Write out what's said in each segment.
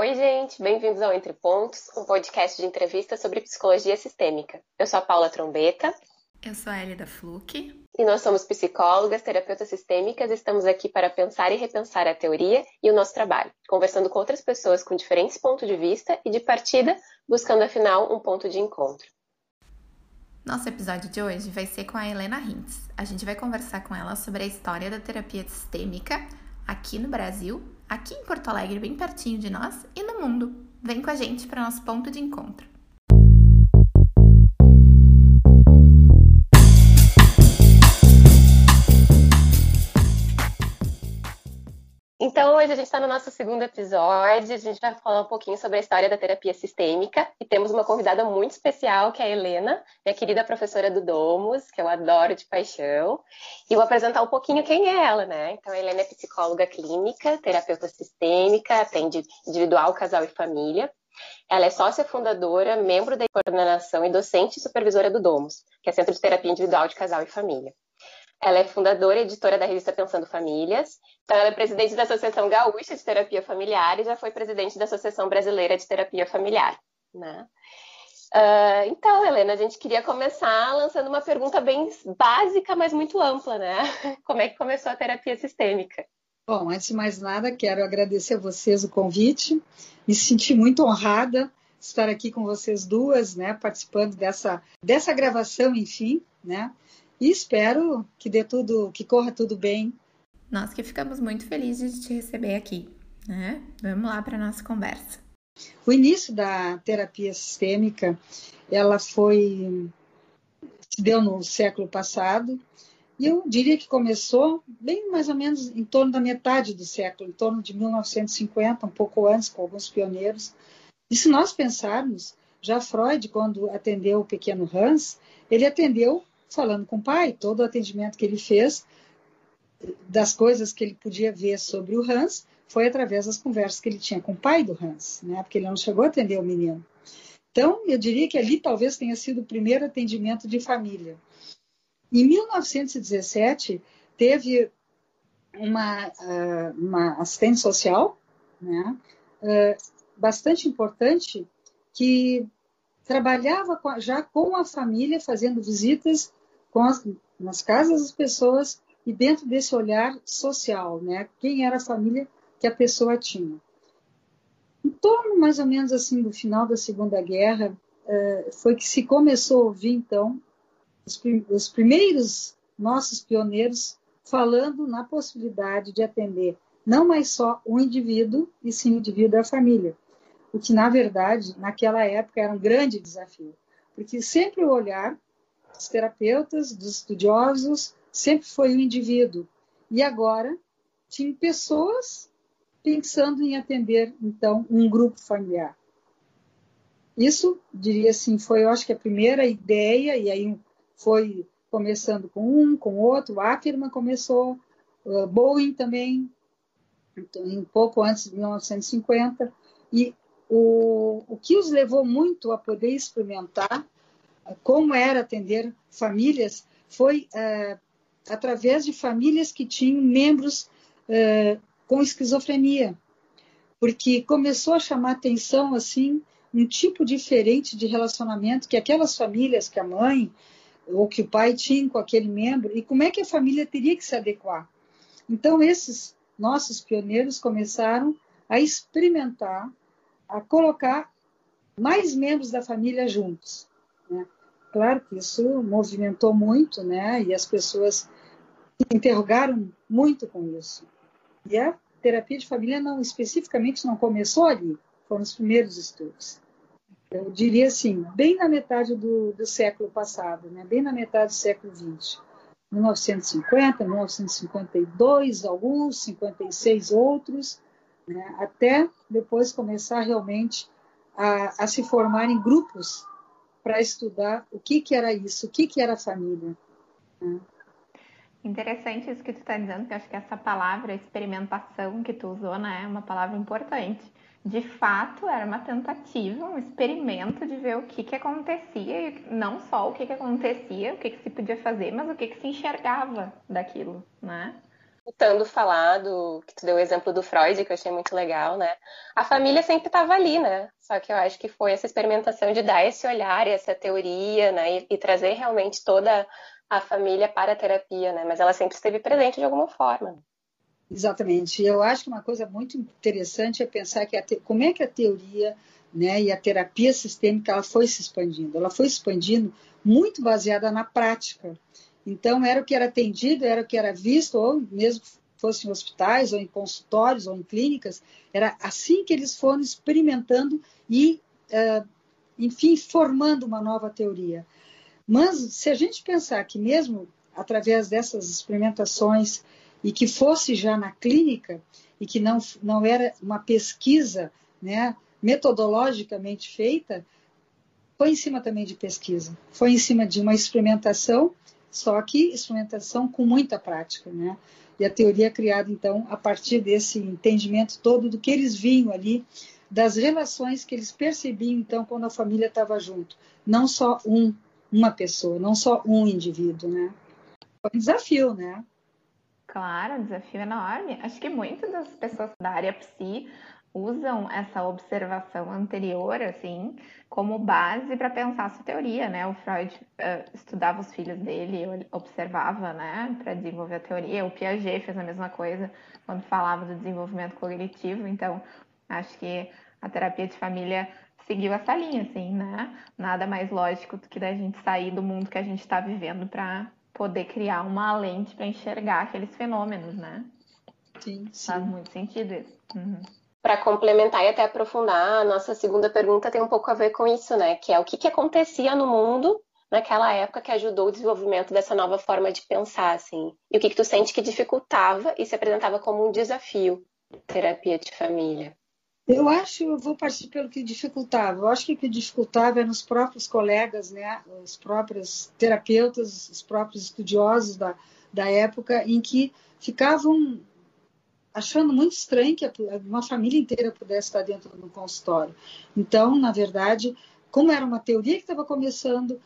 Oi, gente! Bem-vindos ao Entre Pontos, um podcast de entrevista sobre psicologia sistêmica. Eu sou a Paula Trombetta. Eu sou a Elida Fluke. E nós somos psicólogas, terapeutas sistêmicas e estamos aqui para pensar e repensar a teoria e o nosso trabalho, conversando com outras pessoas com diferentes pontos de vista e de partida, buscando, afinal, um ponto de encontro. Nosso episódio de hoje vai ser com a Helena Hintz. A gente vai conversar com ela sobre a história da terapia sistêmica aqui no Brasil, aqui em Porto Alegre, bem pertinho de nós, e no mundo. Vem com a gente para o nosso ponto de encontro. Então, hoje a gente está no nosso segundo episódio, a gente vai falar um pouquinho sobre a história da terapia sistêmica e temos uma convidada muito especial, que é a Helena, minha querida professora do Domus, que eu adoro de paixão, e vou apresentar um pouquinho quem é ela, né? Então, a Helena é psicóloga clínica, terapeuta sistêmica, atende individual, casal e família. Ela é sócia fundadora, membro da coordenação e docente e supervisora do Domus, que é Centro de Terapia Individual de Casal e Família. Ela é fundadora e editora da revista Pensando Famílias. Então, ela é presidente da Associação Gaúcha de Terapia Familiar e já foi presidente da Associação Brasileira de Terapia Familiar, né? Então, Helena, a gente queria começar lançando uma pergunta bem básica, mas muito ampla, né? Como é que começou a terapia sistêmica? Bom, antes de mais nada, quero agradecer a vocês o convite. Me senti muito honrada de estar aqui com vocês duas, né? Participando dessa gravação, enfim, né? E espero que corra tudo bem. Nós que ficamos muito felizes de te receber aqui, né? Vamos lá para a nossa conversa. O início da terapia sistêmica, ela se deu no século passado, e eu diria que começou bem mais ou menos em torno da metade do século, em torno de 1950, um pouco antes, com alguns pioneiros. E se nós pensarmos, já Freud, quando atendeu o pequeno Hans, ele atendeu falando com o pai, todo o atendimento que ele fez, das coisas que ele podia ver sobre o Hans, foi através das conversas que ele tinha com o pai do Hans, né? Porque ele não chegou a atender o menino. Então, eu diria que ali talvez tenha sido o primeiro atendimento de família. Em 1917, teve uma assistente social, né? Bastante importante, que trabalhava já com a família, fazendo visitas nas casas das pessoas e dentro desse olhar social, né? Quem era a família que a pessoa tinha. Em torno, mais ou menos assim, do final da Segunda Guerra, foi que se começou a ouvir, então, os primeiros nossos pioneiros falando na possibilidade de atender não mais só o indivíduo, e sim o indivíduo da família. O que, na verdade, naquela época era um grande desafio, porque sempre o olhar dos terapeutas, dos estudiosos, sempre foi o indivíduo. E agora, tinha pessoas pensando em atender, então, um grupo familiar. Isso, diria assim, foi, eu acho que a primeira ideia, e aí foi começando com outro, Ackerman começou, Bowen também, um pouco antes de 1950, e o que os levou muito a poder experimentar como era atender famílias foi através de famílias que tinham membros com esquizofrenia, porque começou a chamar atenção assim, um tipo diferente de relacionamento que aquelas famílias que a mãe ou que o pai tinha com aquele membro, e como é que a família teria que se adequar. Então, esses nossos pioneiros começaram a experimentar, a colocar mais membros da família juntos, né? Claro que isso movimentou muito, né? E as pessoas interrogaram muito com isso. E a terapia de família especificamente não começou ali, foram os primeiros estudos. Eu diria assim, bem na metade do século passado, né? Bem na metade do século XX. 1950, 1952, alguns, 56 outros, né? Até depois começar realmente a se formar em grupos para estudar o que era isso, o que era família, né? Interessante isso que tu está dizendo, que eu acho que essa palavra experimentação que tu usou, né, é uma palavra importante. De fato, era uma tentativa, um experimento de ver o que acontecia, e não só o que acontecia, o que se podia fazer, mas o que se enxergava daquilo, né? escutando falar do que tu deu o exemplo do Freud, que eu achei muito legal, né? A família sempre estava ali, né? Só que eu acho que foi essa experimentação de dar esse olhar, essa teoria, né? E trazer realmente toda a família para a terapia, né? Mas ela sempre esteve presente de alguma forma. Exatamente. Eu acho que uma coisa muito interessante é pensar que como é que a teoria, né, e a terapia sistêmica ela foi se expandindo. Ela foi se expandindo muito baseada na prática. Então, era o que era atendido, era o que era visto, ou mesmo que fosse em hospitais, ou em consultórios, ou em clínicas, era assim que eles foram experimentando e, enfim, formando uma nova teoria. Mas, se a gente pensar que mesmo através dessas experimentações e que fosse já na clínica e que não era uma pesquisa, né, metodologicamente feita, foi em cima também de pesquisa, foi em cima de uma experimentação, só que experimentação com muita prática, né? E a teoria é criada, então, a partir desse entendimento todo do que eles vinham ali, das relações que eles percebiam, então, quando a família estava junto. Não só uma pessoa, não só um indivíduo, né? Foi um desafio, né? Claro, um desafio enorme. Acho que muitas das pessoas da área psi usam essa observação anterior, assim, como base para pensar a sua teoria, né? O Freud estudava os filhos dele, observava, né, para desenvolver a teoria. O Piaget fez a mesma coisa quando falava do desenvolvimento cognitivo. Então, acho que a terapia de família seguiu essa linha, assim, né? Nada mais lógico do que da gente sair do mundo que a gente está vivendo para poder criar uma lente para enxergar aqueles fenômenos, né? Sim, sim. Faz muito sentido isso. Uhum. Para complementar e até aprofundar, a nossa segunda pergunta tem um pouco a ver com isso, né? Que é o que acontecia no mundo naquela época que ajudou o desenvolvimento dessa nova forma de pensar, assim? E o que tu sente que dificultava e se apresentava como um desafio terapia de família? Eu acho, eu vou partir pelo que dificultava. Eu acho que o que dificultava é nos próprios colegas, né? Os próprios terapeutas, os próprios estudiosos da época, em que ficavam achando muito estranho que uma família inteira pudesse estar dentro do consultório. Então, na verdade, como era uma teoria que estava começando,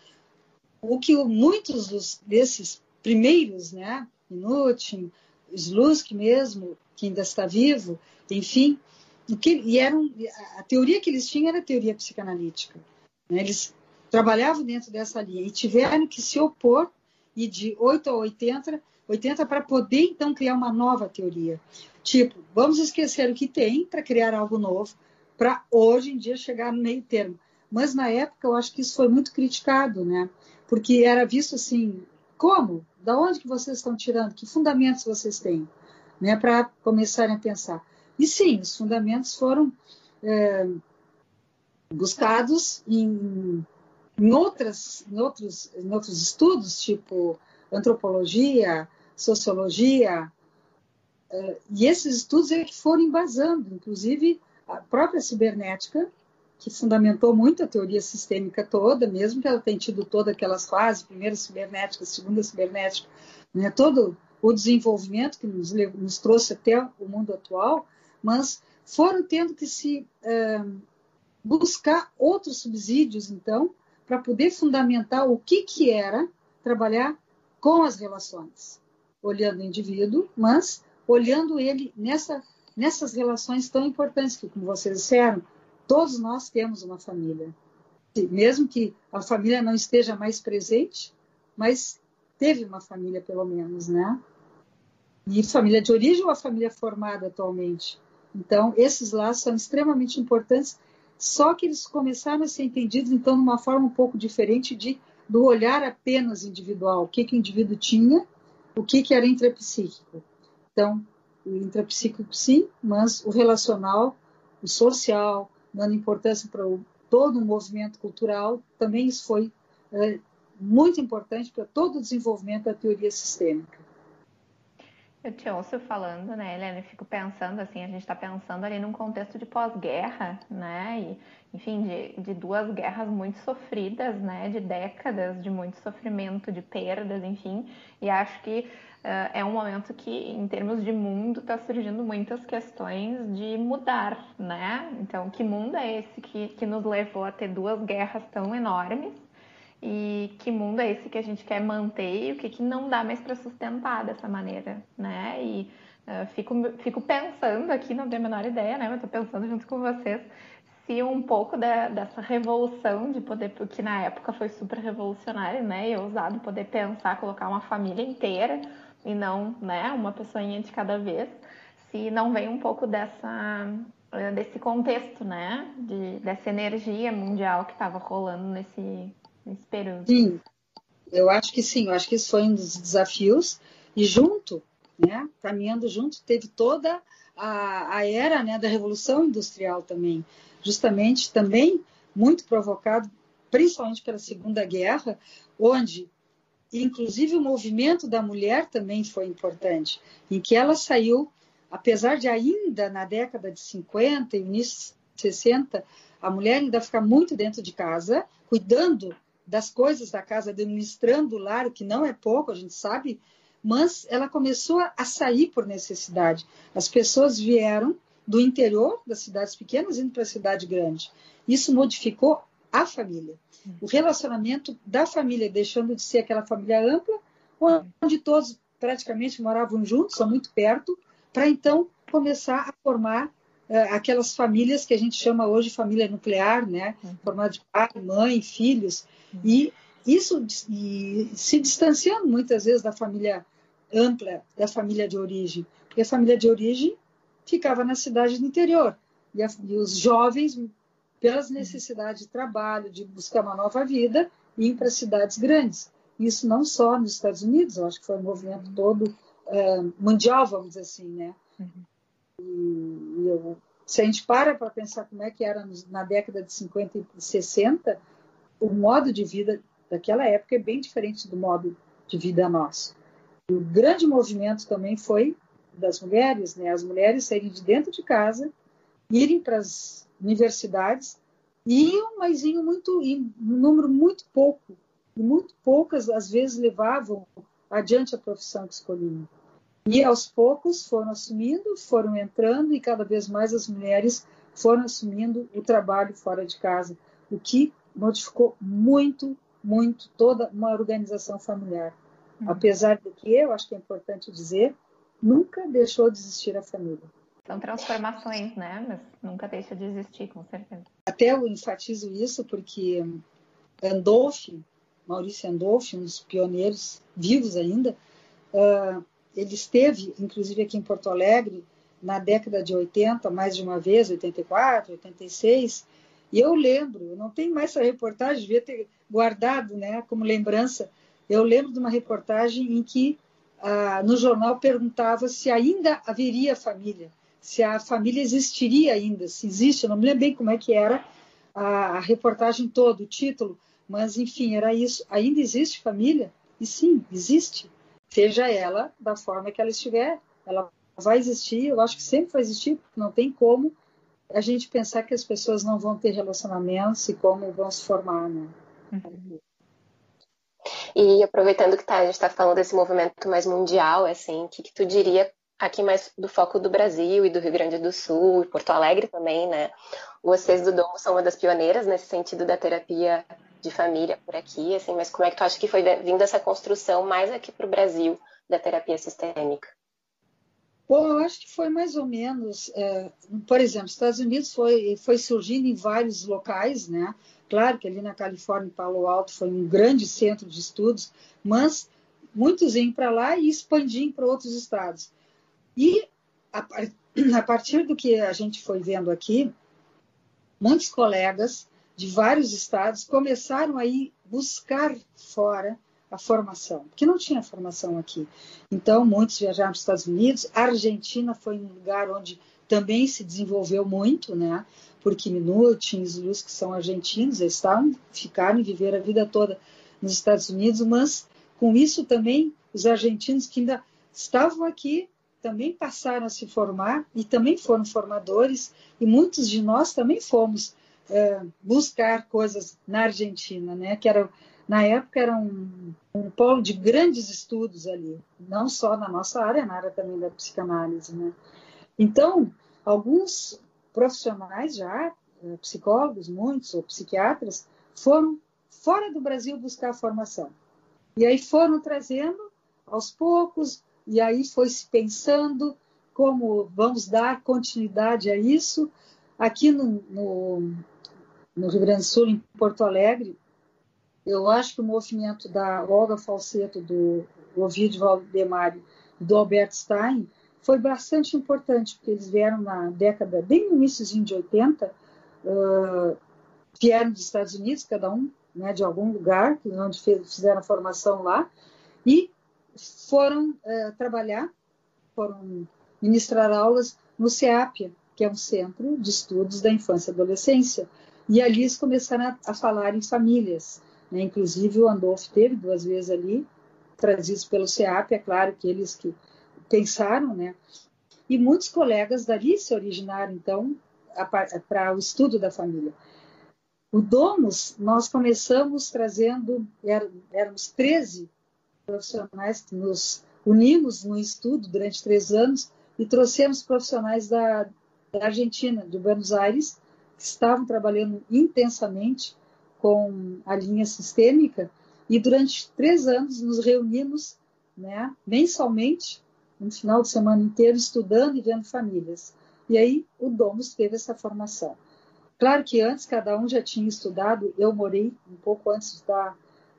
o que muitos desses primeiros, né, Minuchin, Sluzki mesmo, que ainda está vivo, enfim, a teoria que eles tinham era a teoria psicanalítica. Né? Eles trabalhavam dentro dessa linha e tiveram que se opor, e de 8 a 80 para poder, então, criar uma nova teoria. Tipo, vamos esquecer o que tem para criar algo novo, para hoje em dia chegar no meio termo. Mas, na época, eu acho que isso foi muito criticado, né? Porque era visto assim, como? Da onde que vocês estão tirando? Que fundamentos vocês têm? Né? Para começarem a pensar. E, sim, os fundamentos foram buscados em outros estudos, tipo antropologia, sociologia, e esses estudos é que foram embasando, inclusive a própria cibernética, que fundamentou muito a teoria sistêmica toda, mesmo que ela tenha tido todas aquelas fases, primeira cibernética, segunda cibernética, né, todo o desenvolvimento que nos trouxe até o mundo atual, mas foram tendo que se buscar outros subsídios, então, para poder fundamentar o que era trabalhar com as relações, olhando o indivíduo, mas olhando ele nessas relações tão importantes que, como vocês disseram, todos nós temos uma família. Mesmo que a família não esteja mais presente, mas teve uma família, pelo menos, né? E família de origem ou a família formada atualmente? Então, esses laços são extremamente importantes, só que eles começaram a ser entendidos, então, de uma forma um pouco diferente do olhar apenas individual, o que o indivíduo tinha, o que era intrapsíquico. Então, o intrapsíquico sim, mas o relacional, o social, dando importância para todo o movimento cultural, também isso foi muito importante para todo o desenvolvimento da teoria sistêmica. Eu te ouço falando, né, Helena, eu fico pensando, assim, a gente está pensando ali num contexto de pós-guerra, né, e, enfim, de duas guerras muito sofridas, né, de décadas de muito sofrimento, de perdas, enfim, e acho que é um momento que, em termos de mundo, está surgindo muitas questões de mudar, né, então, que mundo é esse que nos levou a ter duas guerras tão enormes? e que mundo é esse que a gente quer manter e o que não dá mais para sustentar dessa maneira, né? E fico pensando aqui, não tenho a menor ideia, né? Mas estou pensando junto com vocês se um pouco dessa revolução de poder, porque na época foi super revolucionário, né? E ousado poder pensar, colocar uma família inteira e não, né, uma pessoinha de cada vez, se não vem um pouco desse contexto, né, dessa energia mundial que estava rolando nesse período. Sim, eu acho que sim, eu acho que isso foi um dos desafios, e junto, né, caminhando junto, teve toda a era, né, da Revolução Industrial também, justamente também muito provocado, principalmente pela Segunda Guerra, onde inclusive o movimento da mulher também foi importante, em que ela saiu, apesar de ainda na década de 50 e início de 60, a mulher ainda ficar muito dentro de casa, cuidando das coisas da casa, administrando o lar, que não é pouco, a gente sabe, mas ela começou a sair por necessidade. As pessoas vieram do interior das cidades pequenas indo para a cidade grande. Isso modificou a família. O relacionamento da família, deixando de ser aquela família ampla, onde todos praticamente moravam juntos, ou muito perto, para então começar a formar aquelas famílias que a gente chama hoje de família nuclear, né? Formada de pai, mãe, filhos. E isso se distanciando muitas vezes da família ampla, da família de origem. Porque a família de origem ficava na cidade do interior. E os jovens, pelas necessidades de trabalho, de buscar uma nova vida, e ir para cidades grandes. Isso não só nos Estados Unidos, eu acho que foi um movimento todo mundial, vamos dizer assim, né? Uhum. Se a gente para pensar como é que era na década de 50 e 60, o modo de vida daquela época é bem diferente do modo de vida nosso. E o grande movimento também foi das mulheres, né? As mulheres saírem de dentro de casa, irem para as universidades, iam, mas iam um número muito pouco. E muito poucas, às vezes, levavam adiante a profissão que escolhiam. E, aos poucos, foram assumindo, foram entrando, e cada vez mais as mulheres foram assumindo o trabalho fora de casa, o que modificou muito, muito toda uma organização familiar. Apesar do que, eu acho que é importante dizer, nunca deixou de existir a família. São transformações, né? Mas nunca deixa de existir, com certeza. Até eu enfatizo isso porque Maurizio Andolfi, um dos pioneiros vivos ainda, ele esteve, inclusive aqui em Porto Alegre, na década de 80, mais de uma vez, 84, 86, e eu lembro, eu não tenho mais essa reportagem, devia ter guardado, né, como lembrança, eu lembro de uma reportagem em que no jornal perguntava se ainda haveria família, se a família existiria ainda, se existe, eu não me lembro bem como é que era a reportagem toda, o título, mas enfim, era isso. Ainda existe família? E sim, existe. Seja ela da forma que ela estiver, ela vai existir, eu acho que sempre vai existir, porque não tem como a gente pensar que as pessoas não vão ter relacionamentos e como vão se formar, né? Uhum. E aproveitando que a gente está falando desse movimento mais mundial, assim, o que tu diria aqui mais do foco do Brasil e do Rio Grande do Sul e Porto Alegre também, né? Vocês do Domus são uma das pioneiras nesse sentido da terapia de família por aqui, assim, mas como é que tu acha que foi vindo essa construção mais aqui para o Brasil da terapia sistêmica? Bom, eu acho que foi mais ou menos, por exemplo, os Estados Unidos foi surgindo em vários locais, né? Claro que ali na Califórnia, Palo Alto, foi um grande centro de estudos, mas muitos iam para lá e expandiam para outros estados. E a partir do que a gente foi vendo aqui, muitos colegas de vários estados começaram a ir buscar fora a formação, porque não tinha formação aqui. Então, muitos viajaram para os Estados Unidos. A Argentina foi um lugar onde também se desenvolveu muito, né? Porque Minuchin, Sluzki, que são argentinos, eles ficaram e viveram a vida toda nos Estados Unidos, mas com isso também os argentinos que ainda estavam aqui também passaram a se formar e também foram formadores, e muitos de nós também fomos buscar coisas na Argentina, né? Que era, na época era um polo de grandes estudos ali, não só na nossa área, na área também da psicanálise, né? Então, alguns profissionais já, psicólogos, muitos, ou psiquiatras, foram fora do Brasil buscar formação. E aí foram trazendo aos poucos, e aí foi se pensando como vamos dar continuidade a isso. Aqui no Rio Grande do Sul, em Porto Alegre, eu acho que o movimento da Olga Falseto, do Ovidio Valdemar e do Alberto Stein foi bastante importante, porque eles vieram na década, bem no iníciozinho de 80, vieram dos Estados Unidos, cada um, né, de algum lugar, onde fizeram a formação lá, e foram trabalhar, foram ministrar aulas no CEAPIA, que é um centro de estudos da infância e adolescência, e ali eles começaram a falar em famílias, né? Inclusive o Andolfi teve 2 vezes ali, trazidos pelo CEAPIA, é claro que eles que pensaram, né? E muitos colegas dali se originaram, então, para o estudo da família. O Domus, nós começamos trazendo, éramos 13 profissionais que nos unimos no estudo durante 3 anos e trouxemos profissionais da Argentina, de Buenos Aires, que estavam trabalhando intensamente com a linha sistêmica e durante 3 anos nos reunimos, né, mensalmente, no final de semana inteiro, estudando e vendo famílias. E aí o Domus teve essa formação. Claro que antes cada um já tinha estudado, eu morei um pouco antes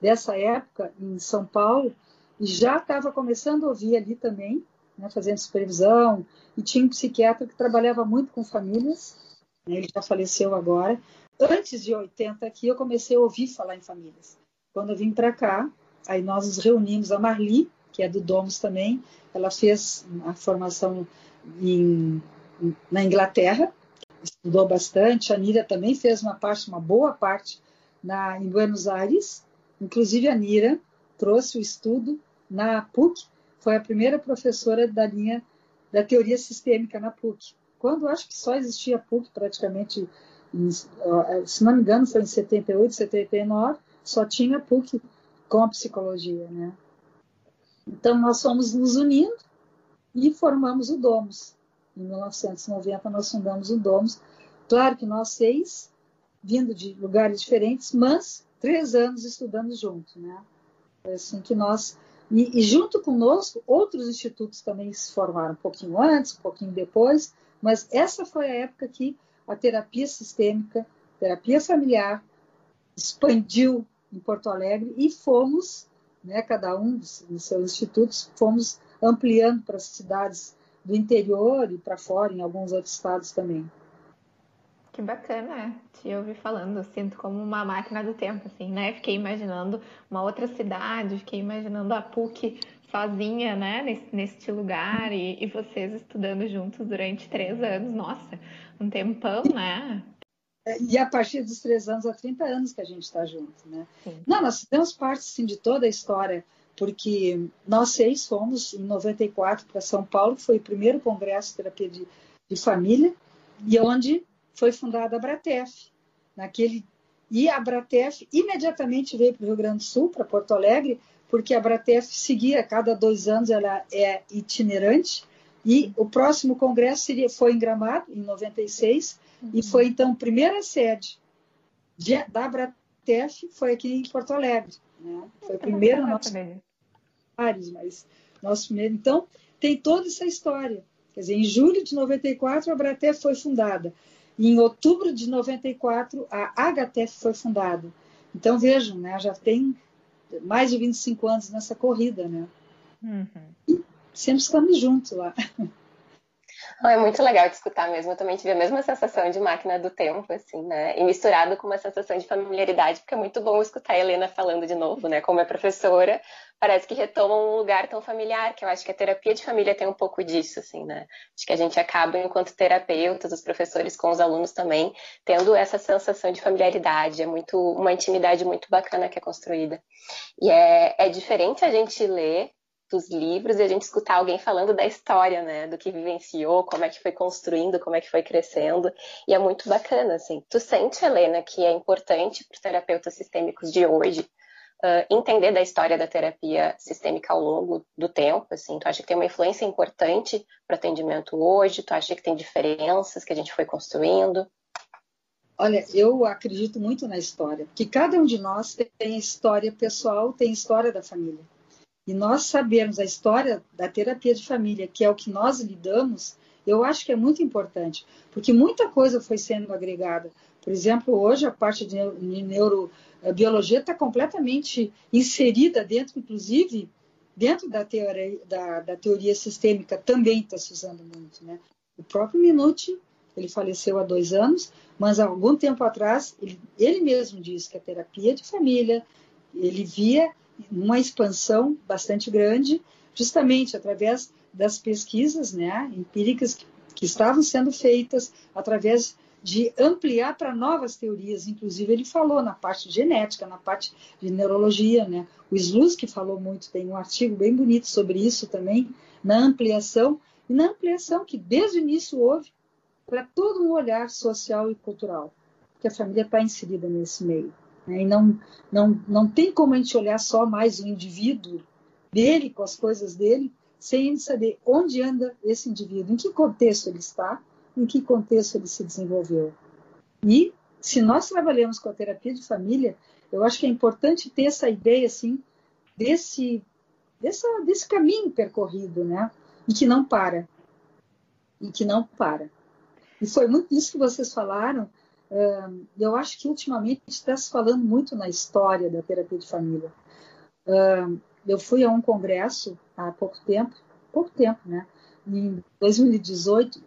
dessa época em São Paulo e já estava começando a ouvir ali também, né, fazendo supervisão, e tinha um psiquiatra que trabalhava muito com famílias, né, ele já faleceu agora. Antes de 80 aqui eu comecei a ouvir falar em famílias. Quando eu vim para cá, aí nós nos reunimos, a Marli, que é do Domus também, ela fez a formação na Inglaterra, estudou bastante, a Nira também fez uma boa parte em Buenos Aires, inclusive a Nira trouxe o estudo na PUC, foi a primeira professora da linha da teoria sistêmica na PUC, quando acho que só existia a PUC praticamente, se não me engano foi em 78, 79, só tinha a PUC com a psicologia, né? Então, nós fomos nos unindo e formamos o Domus. Em 1990, nós fundamos o Domus. Claro que nós 6, vindo de lugares diferentes, mas 3 anos estudando junto, né? É assim que nós... E junto conosco, outros institutos também se formaram, um pouquinho antes, um pouquinho depois, mas essa foi a época que a terapia sistêmica, terapia familiar, expandiu em Porto Alegre e fomos... Né, cada um dos seus institutos, fomos ampliando para as cidades do interior e para fora, em alguns outros estados também. Que bacana te ouvir falando, eu sinto como uma máquina do tempo, assim, né? Fiquei imaginando uma outra cidade, fiquei imaginando a PUC sozinha, né, neste lugar, e vocês estudando juntos durante 3 anos, nossa, um tempão, né? E a partir dos 3 anos, há 30 anos que a gente está junto, né? Sim. Não, nós fizemos parte, sim, de toda a história, porque nós 6 fomos, em 94, para São Paulo, que foi o primeiro congresso de terapia de família, e onde foi fundada a Bratef. E a Bratef imediatamente veio para o Rio Grande do Sul, para Porto Alegre, porque a Bratef seguia, cada 2 anos ela é itinerante, e o próximo congresso foi em Gramado, em 96, e foi, então, a primeira sede da Bratef foi aqui em Porto Alegre, né? Foi o primeiro nosso... Mas nosso primeiro... Então, tem toda essa história. Quer dizer, em julho de 94, a Bratef foi fundada. E em outubro de 94, a HTF foi fundada. Então, vejam, né? Já tem mais de 25 anos nessa corrida, né? E sempre estamos juntos lá. É muito legal te escutar mesmo, eu também tive a mesma sensação de máquina do tempo, assim, né, e misturado com uma sensação de familiaridade, porque é muito bom escutar a Helena falando de novo, né, como é professora, parece que retoma um lugar tão familiar, que eu acho que a terapia de família tem um pouco disso, assim, né, acho que a gente acaba, enquanto terapeutas, os professores com os alunos também, tendo essa sensação de familiaridade, é muito, uma intimidade muito bacana que é construída, e é diferente a gente ler dos livros e a gente escutar alguém falando da história, né, do que vivenciou, como é que foi construindo, como é que foi crescendo, e é muito bacana, assim. Tu sente, Helena, que é importante para os terapeutas sistêmicos de hoje entender da história da terapia sistêmica ao longo do tempo, assim, tu acha que tem uma influência importante para o atendimento hoje, tu acha que tem diferenças que a gente foi construindo? Olha, eu acredito muito na história, porque cada um de nós tem história pessoal, tem história da família. E nós sabermos a história da terapia de família, que é o que nós lidamos, eu acho que é muito importante, porque muita coisa foi sendo agregada. Por exemplo, hoje a parte de neurobiologia está completamente inserida dentro, inclusive, dentro da teoria sistêmica, também está se usando muito, né? O próprio Minuchin, ele faleceu há 2 anos, mas há algum tempo atrás, ele mesmo disse que a terapia de família, ele via uma expansão bastante grande, justamente através das pesquisas, né, empíricas que estavam sendo feitas, através de ampliar para novas teorias. Inclusive, ele falou na parte genética, na parte de neurologia, né? O Sluzki falou muito, tem um artigo bem bonito sobre isso também, na ampliação que desde o início houve, para todo um olhar social e cultural, porque a família está inserida nesse meio, né? E não tem como a gente olhar só mais o indivíduo dele, com as coisas dele, sem saber onde anda esse indivíduo, em que contexto ele está, em que contexto ele se desenvolveu. E se nós trabalhamos com a terapia de família, eu acho que é importante ter essa ideia assim, desse caminho percorrido, né? E que não para. E foi muito isso que vocês falaram. Eu acho que ultimamente está se falando muito na história da terapia de família. Eu fui a um congresso há pouco tempo, né? Em 2018,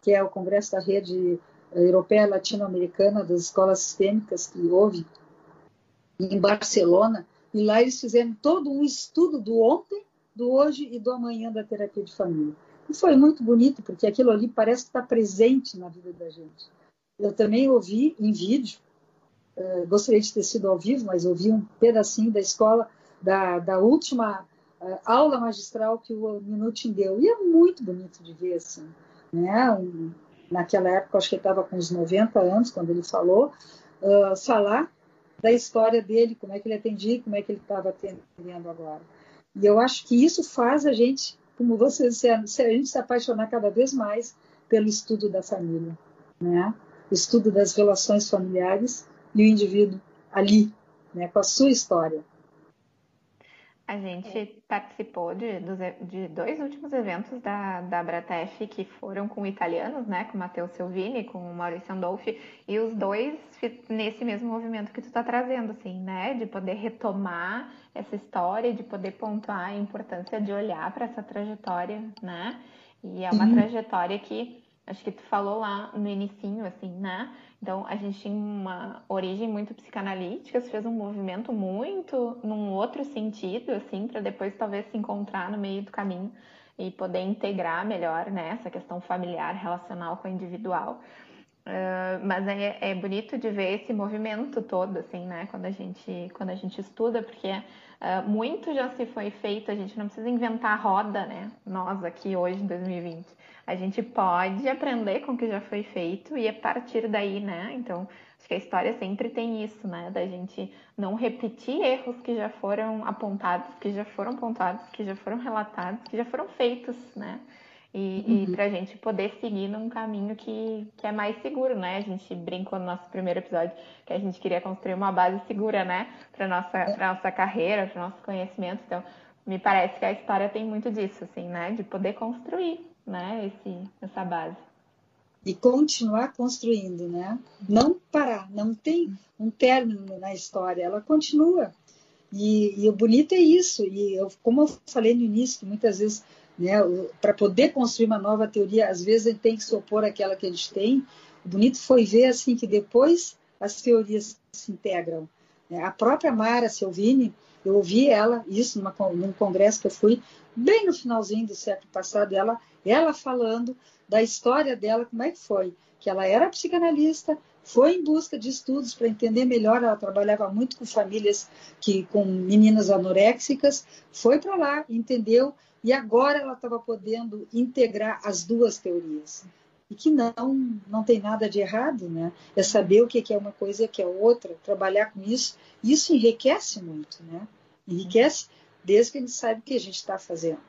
que é o congresso da Rede Europeia Latino-Americana das Escolas Sistêmicas, que houve em Barcelona. E lá eles fizeram todo um estudo do ontem, do hoje e do amanhã da terapia de família. E foi muito bonito, porque aquilo ali parece que está presente na vida da gente. Eu também ouvi em vídeo, gostaria de ter sido ao vivo, mas ouvi um pedacinho da escola, da última aula magistral que o Minuchin deu. E é muito bonito de ver, assim, né? Naquela época, acho que ele estava com uns 90 anos, quando ele falou, falar da história dele, como é que ele atendia, como é que ele estava atendendo agora. E eu acho que isso faz a gente, como vocês disseram, a gente se apaixonar cada vez mais pelo estudo da família, né? O estudo das relações familiares e o indivíduo ali, né, com a sua história. A gente participou de 2 últimos eventos da Bratef, que foram com italianos, né? Com o Matteo Selvini, com o Maurizio Andolfi, e os 2 nesse mesmo movimento que tu tá trazendo, assim, né? De poder retomar essa história, de poder pontuar a importância de olhar para essa trajetória, né? E é uma trajetória que, acho que tu falou lá no inicinho, assim, né? Então, a gente tinha uma origem muito psicanalítica, se fez um movimento muito num outro sentido, assim, para depois talvez se encontrar no meio do caminho e poder integrar melhor, né, essa questão familiar, relacional com o individual. Mas é bonito de ver esse movimento todo, assim, né, quando a gente estuda, porque muito já se foi feito, a gente não precisa inventar a roda, né, nós aqui hoje em 2020. A gente pode aprender com o que já foi feito e a partir daí, né? Então, acho que a história sempre tem isso, né? Da gente não repetir erros que já foram apontados, que já foram pontuados, que já foram relatados, que já foram feitos, né? E pra gente poder seguir num caminho que é mais seguro, né? A gente brincou no nosso primeiro episódio que a gente queria construir uma base segura, né? Pra nossa carreira, para o nosso conhecimento. Então, me parece que a história tem muito disso, assim, né? De poder construir, né, essa base. E continuar construindo, né? Não parar, não tem um término na história, ela continua. E o bonito é isso. E como eu falei no início, que muitas vezes, né, para poder construir uma nova teoria, às vezes a gente tem que se opor àquela que a gente tem. O bonito foi ver assim que depois as teorias se integram. A própria Mara Selvini, eu ouvi ela, isso num congresso que eu fui, bem no finalzinho do século passado, ela falando da história dela, como é que foi, que ela era psicanalista, foi em busca de estudos para entender melhor, ela trabalhava muito com famílias, com meninas anoréxicas, foi para lá, entendeu, e agora ela estava podendo integrar as duas teorias. E que não tem nada de errado, né? É saber o que é uma coisa e o que é outra, trabalhar com isso. Isso enriquece muito, né? Enriquece desde que a gente saiba o que a gente está fazendo.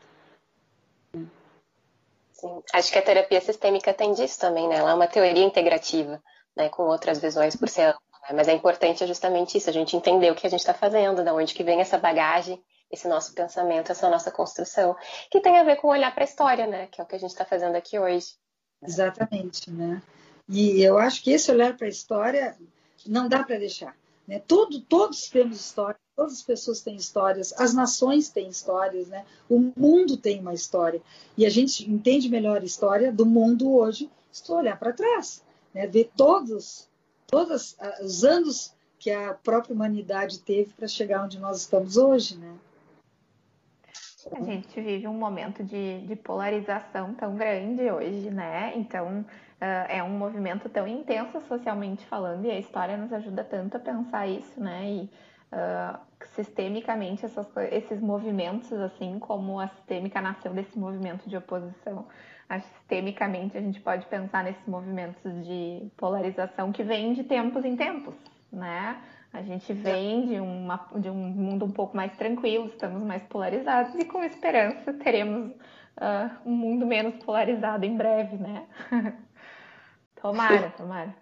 Sim, acho que a terapia sistêmica tem disso também, né? Ela é uma teoria integrativa. né, com outras visões por ser amplo, né? Mas é importante justamente isso, a gente entender o que a gente está fazendo, de onde que vem essa bagagem, esse nosso pensamento, essa nossa construção, que tem a ver com olhar para a história, né? Que é o que a gente está fazendo aqui hoje. Exatamente, né? E eu acho que esse olhar para a história não dá para deixar, né? Todos temos história, todas as pessoas têm histórias, as nações têm histórias, né? O mundo tem uma história. E a gente entende melhor a história do mundo hoje se tu olhar para trás, né? Ver todos os anos que a própria humanidade teve para chegar onde nós estamos hoje, né? A gente vive um momento de polarização tão grande hoje, né? Então, é um movimento tão intenso socialmente falando, e a história nos ajuda tanto a pensar isso, né? E sistemicamente esses movimentos, assim como a sistêmica nasceu desse movimento de oposição, sistemicamente a gente pode pensar nesses movimentos de polarização que vêm de tempos em tempos, né? A gente vem de um mundo um pouco mais tranquilo, estamos mais polarizados e com esperança teremos um mundo menos polarizado em breve, né? Tomara, tomara.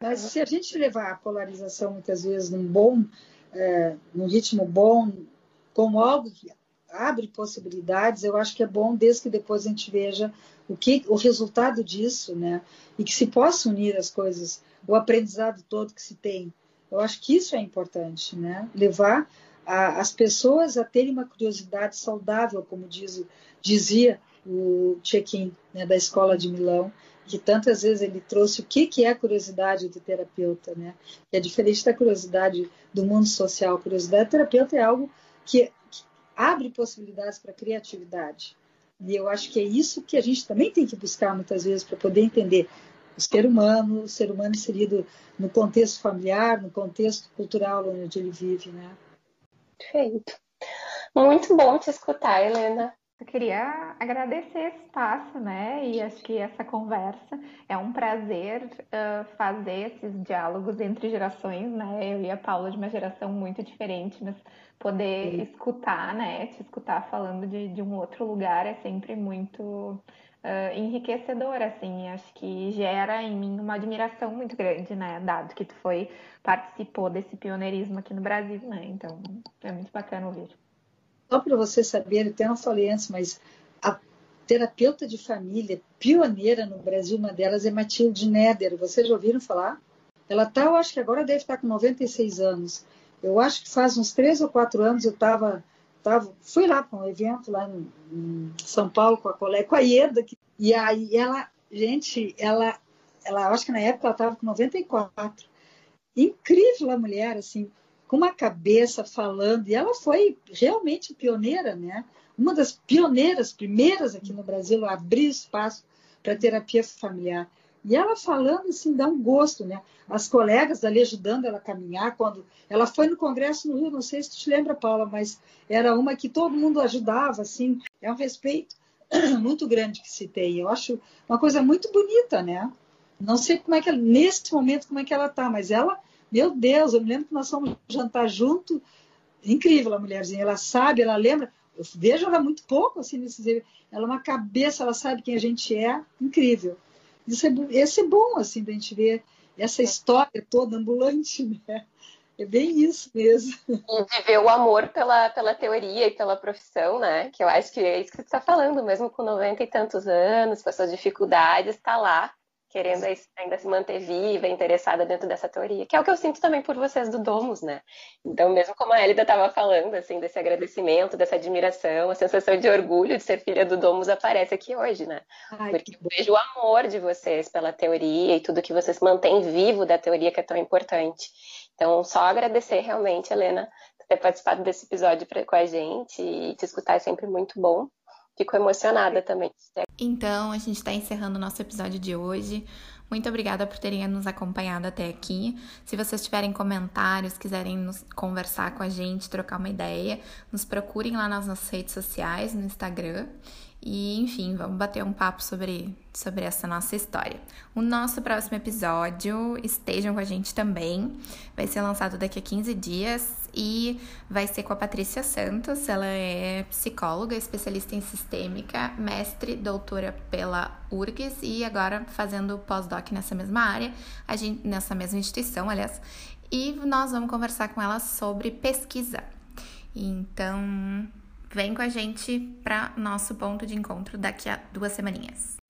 Mas se a gente levar a polarização muitas vezes num ritmo bom, como algo que abre possibilidades, eu acho que é bom desde que depois a gente veja o resultado disso, né? E que se possa unir as coisas, o aprendizado todo que se tem. Eu acho que isso é importante, né? Levar as pessoas a terem uma curiosidade saudável, como dizia o Check-in, né, da Escola de Milão, que tantas vezes ele trouxe o que é a curiosidade do terapeuta, né? É diferente da curiosidade do mundo social. A curiosidade do terapeuta é algo que abre possibilidades para a criatividade. E eu acho que é isso que a gente também tem que buscar muitas vezes para poder entender o ser humano inserido no contexto familiar, no contexto cultural onde ele vive, né? Perfeito. Muito bom te escutar, Helena. Eu queria agradecer esse espaço, né? E acho que essa conversa é um prazer fazer esses diálogos entre gerações, né? Eu e a Paula de uma geração muito diferente, mas poder escutar, né? Te escutar falando de um outro lugar é sempre muito enriquecedor, assim, acho que gera em mim uma admiração muito grande, né, dado que tu participou desse pioneirismo aqui no Brasil, né, então é muito bacana ouvir. Só para você saber, eu até não falei antes, mas a terapeuta de família pioneira no Brasil, uma delas é Matilde Néder, vocês já ouviram falar? Ela eu acho que agora deve estar com 96 anos, eu acho que faz uns 3 ou 4 anos eu fui lá para um evento lá em São Paulo com a colega, com a Ieda, e aí ela acho que na época ela estava com 94. Incrível a mulher, assim, com uma cabeça falando, e ela foi realmente pioneira, né? Uma das pioneiras, primeiras aqui no Brasil a abrir espaço para terapia familiar. E ela falando, assim, dá um gosto, né? As colegas ali ajudando ela a caminhar. Quando ela foi no congresso no Rio, não sei se tu te lembra, Paula, mas era uma que todo mundo ajudava, assim. É um respeito muito grande que se tem. Eu acho uma coisa muito bonita, né? Não sei como é que ela, nesse momento, como é que ela tá, mas ela, meu Deus, eu me lembro que nós fomos jantar junto. Incrível a mulherzinha. Ela sabe, ela lembra. Eu vejo ela muito pouco, assim, nesses... Ela é uma cabeça, ela sabe quem a gente é. Incrível. Isso é bom, assim, da gente ver essa história toda ambulante, né? É bem isso mesmo. E viver o amor pela teoria e pela profissão, né? Que eu acho que é isso que você está falando, mesmo com 90 e tantos anos, com as suas dificuldades, está lá, querendo ainda se manter viva, interessada dentro dessa teoria, que é o que eu sinto também por vocês do Domus, né? Então, mesmo como a Elida estava falando, assim, desse agradecimento, dessa admiração, a sensação de orgulho de ser filha do Domus aparece aqui hoje, né? Ai, porque eu vejo o amor de vocês pela teoria e tudo que vocês mantêm vivo da teoria, que é tão importante. Então, só agradecer realmente, Helena, por ter participado desse episódio com a gente, e te escutar é sempre muito bom. Fico emocionada também. Então, a gente está encerrando o nosso episódio de hoje. Muito obrigada por terem nos acompanhado até aqui. Se vocês tiverem comentários, quiserem conversar com a gente, trocar uma ideia, nos procurem lá nas nossas redes sociais, no Instagram. E, enfim, vamos bater um papo sobre essa nossa história. O nosso próximo episódio, estejam com a gente também, vai ser lançado daqui a 15 dias e vai ser com a Patrícia Santos. Ela é psicóloga, especialista em sistêmica, mestre, doutora pela URGS e agora fazendo pós-doc nessa mesma área, nessa mesma instituição, aliás. E nós vamos conversar com ela sobre pesquisa. Então, vem com a gente para nosso ponto de encontro daqui a 2 semaninhas.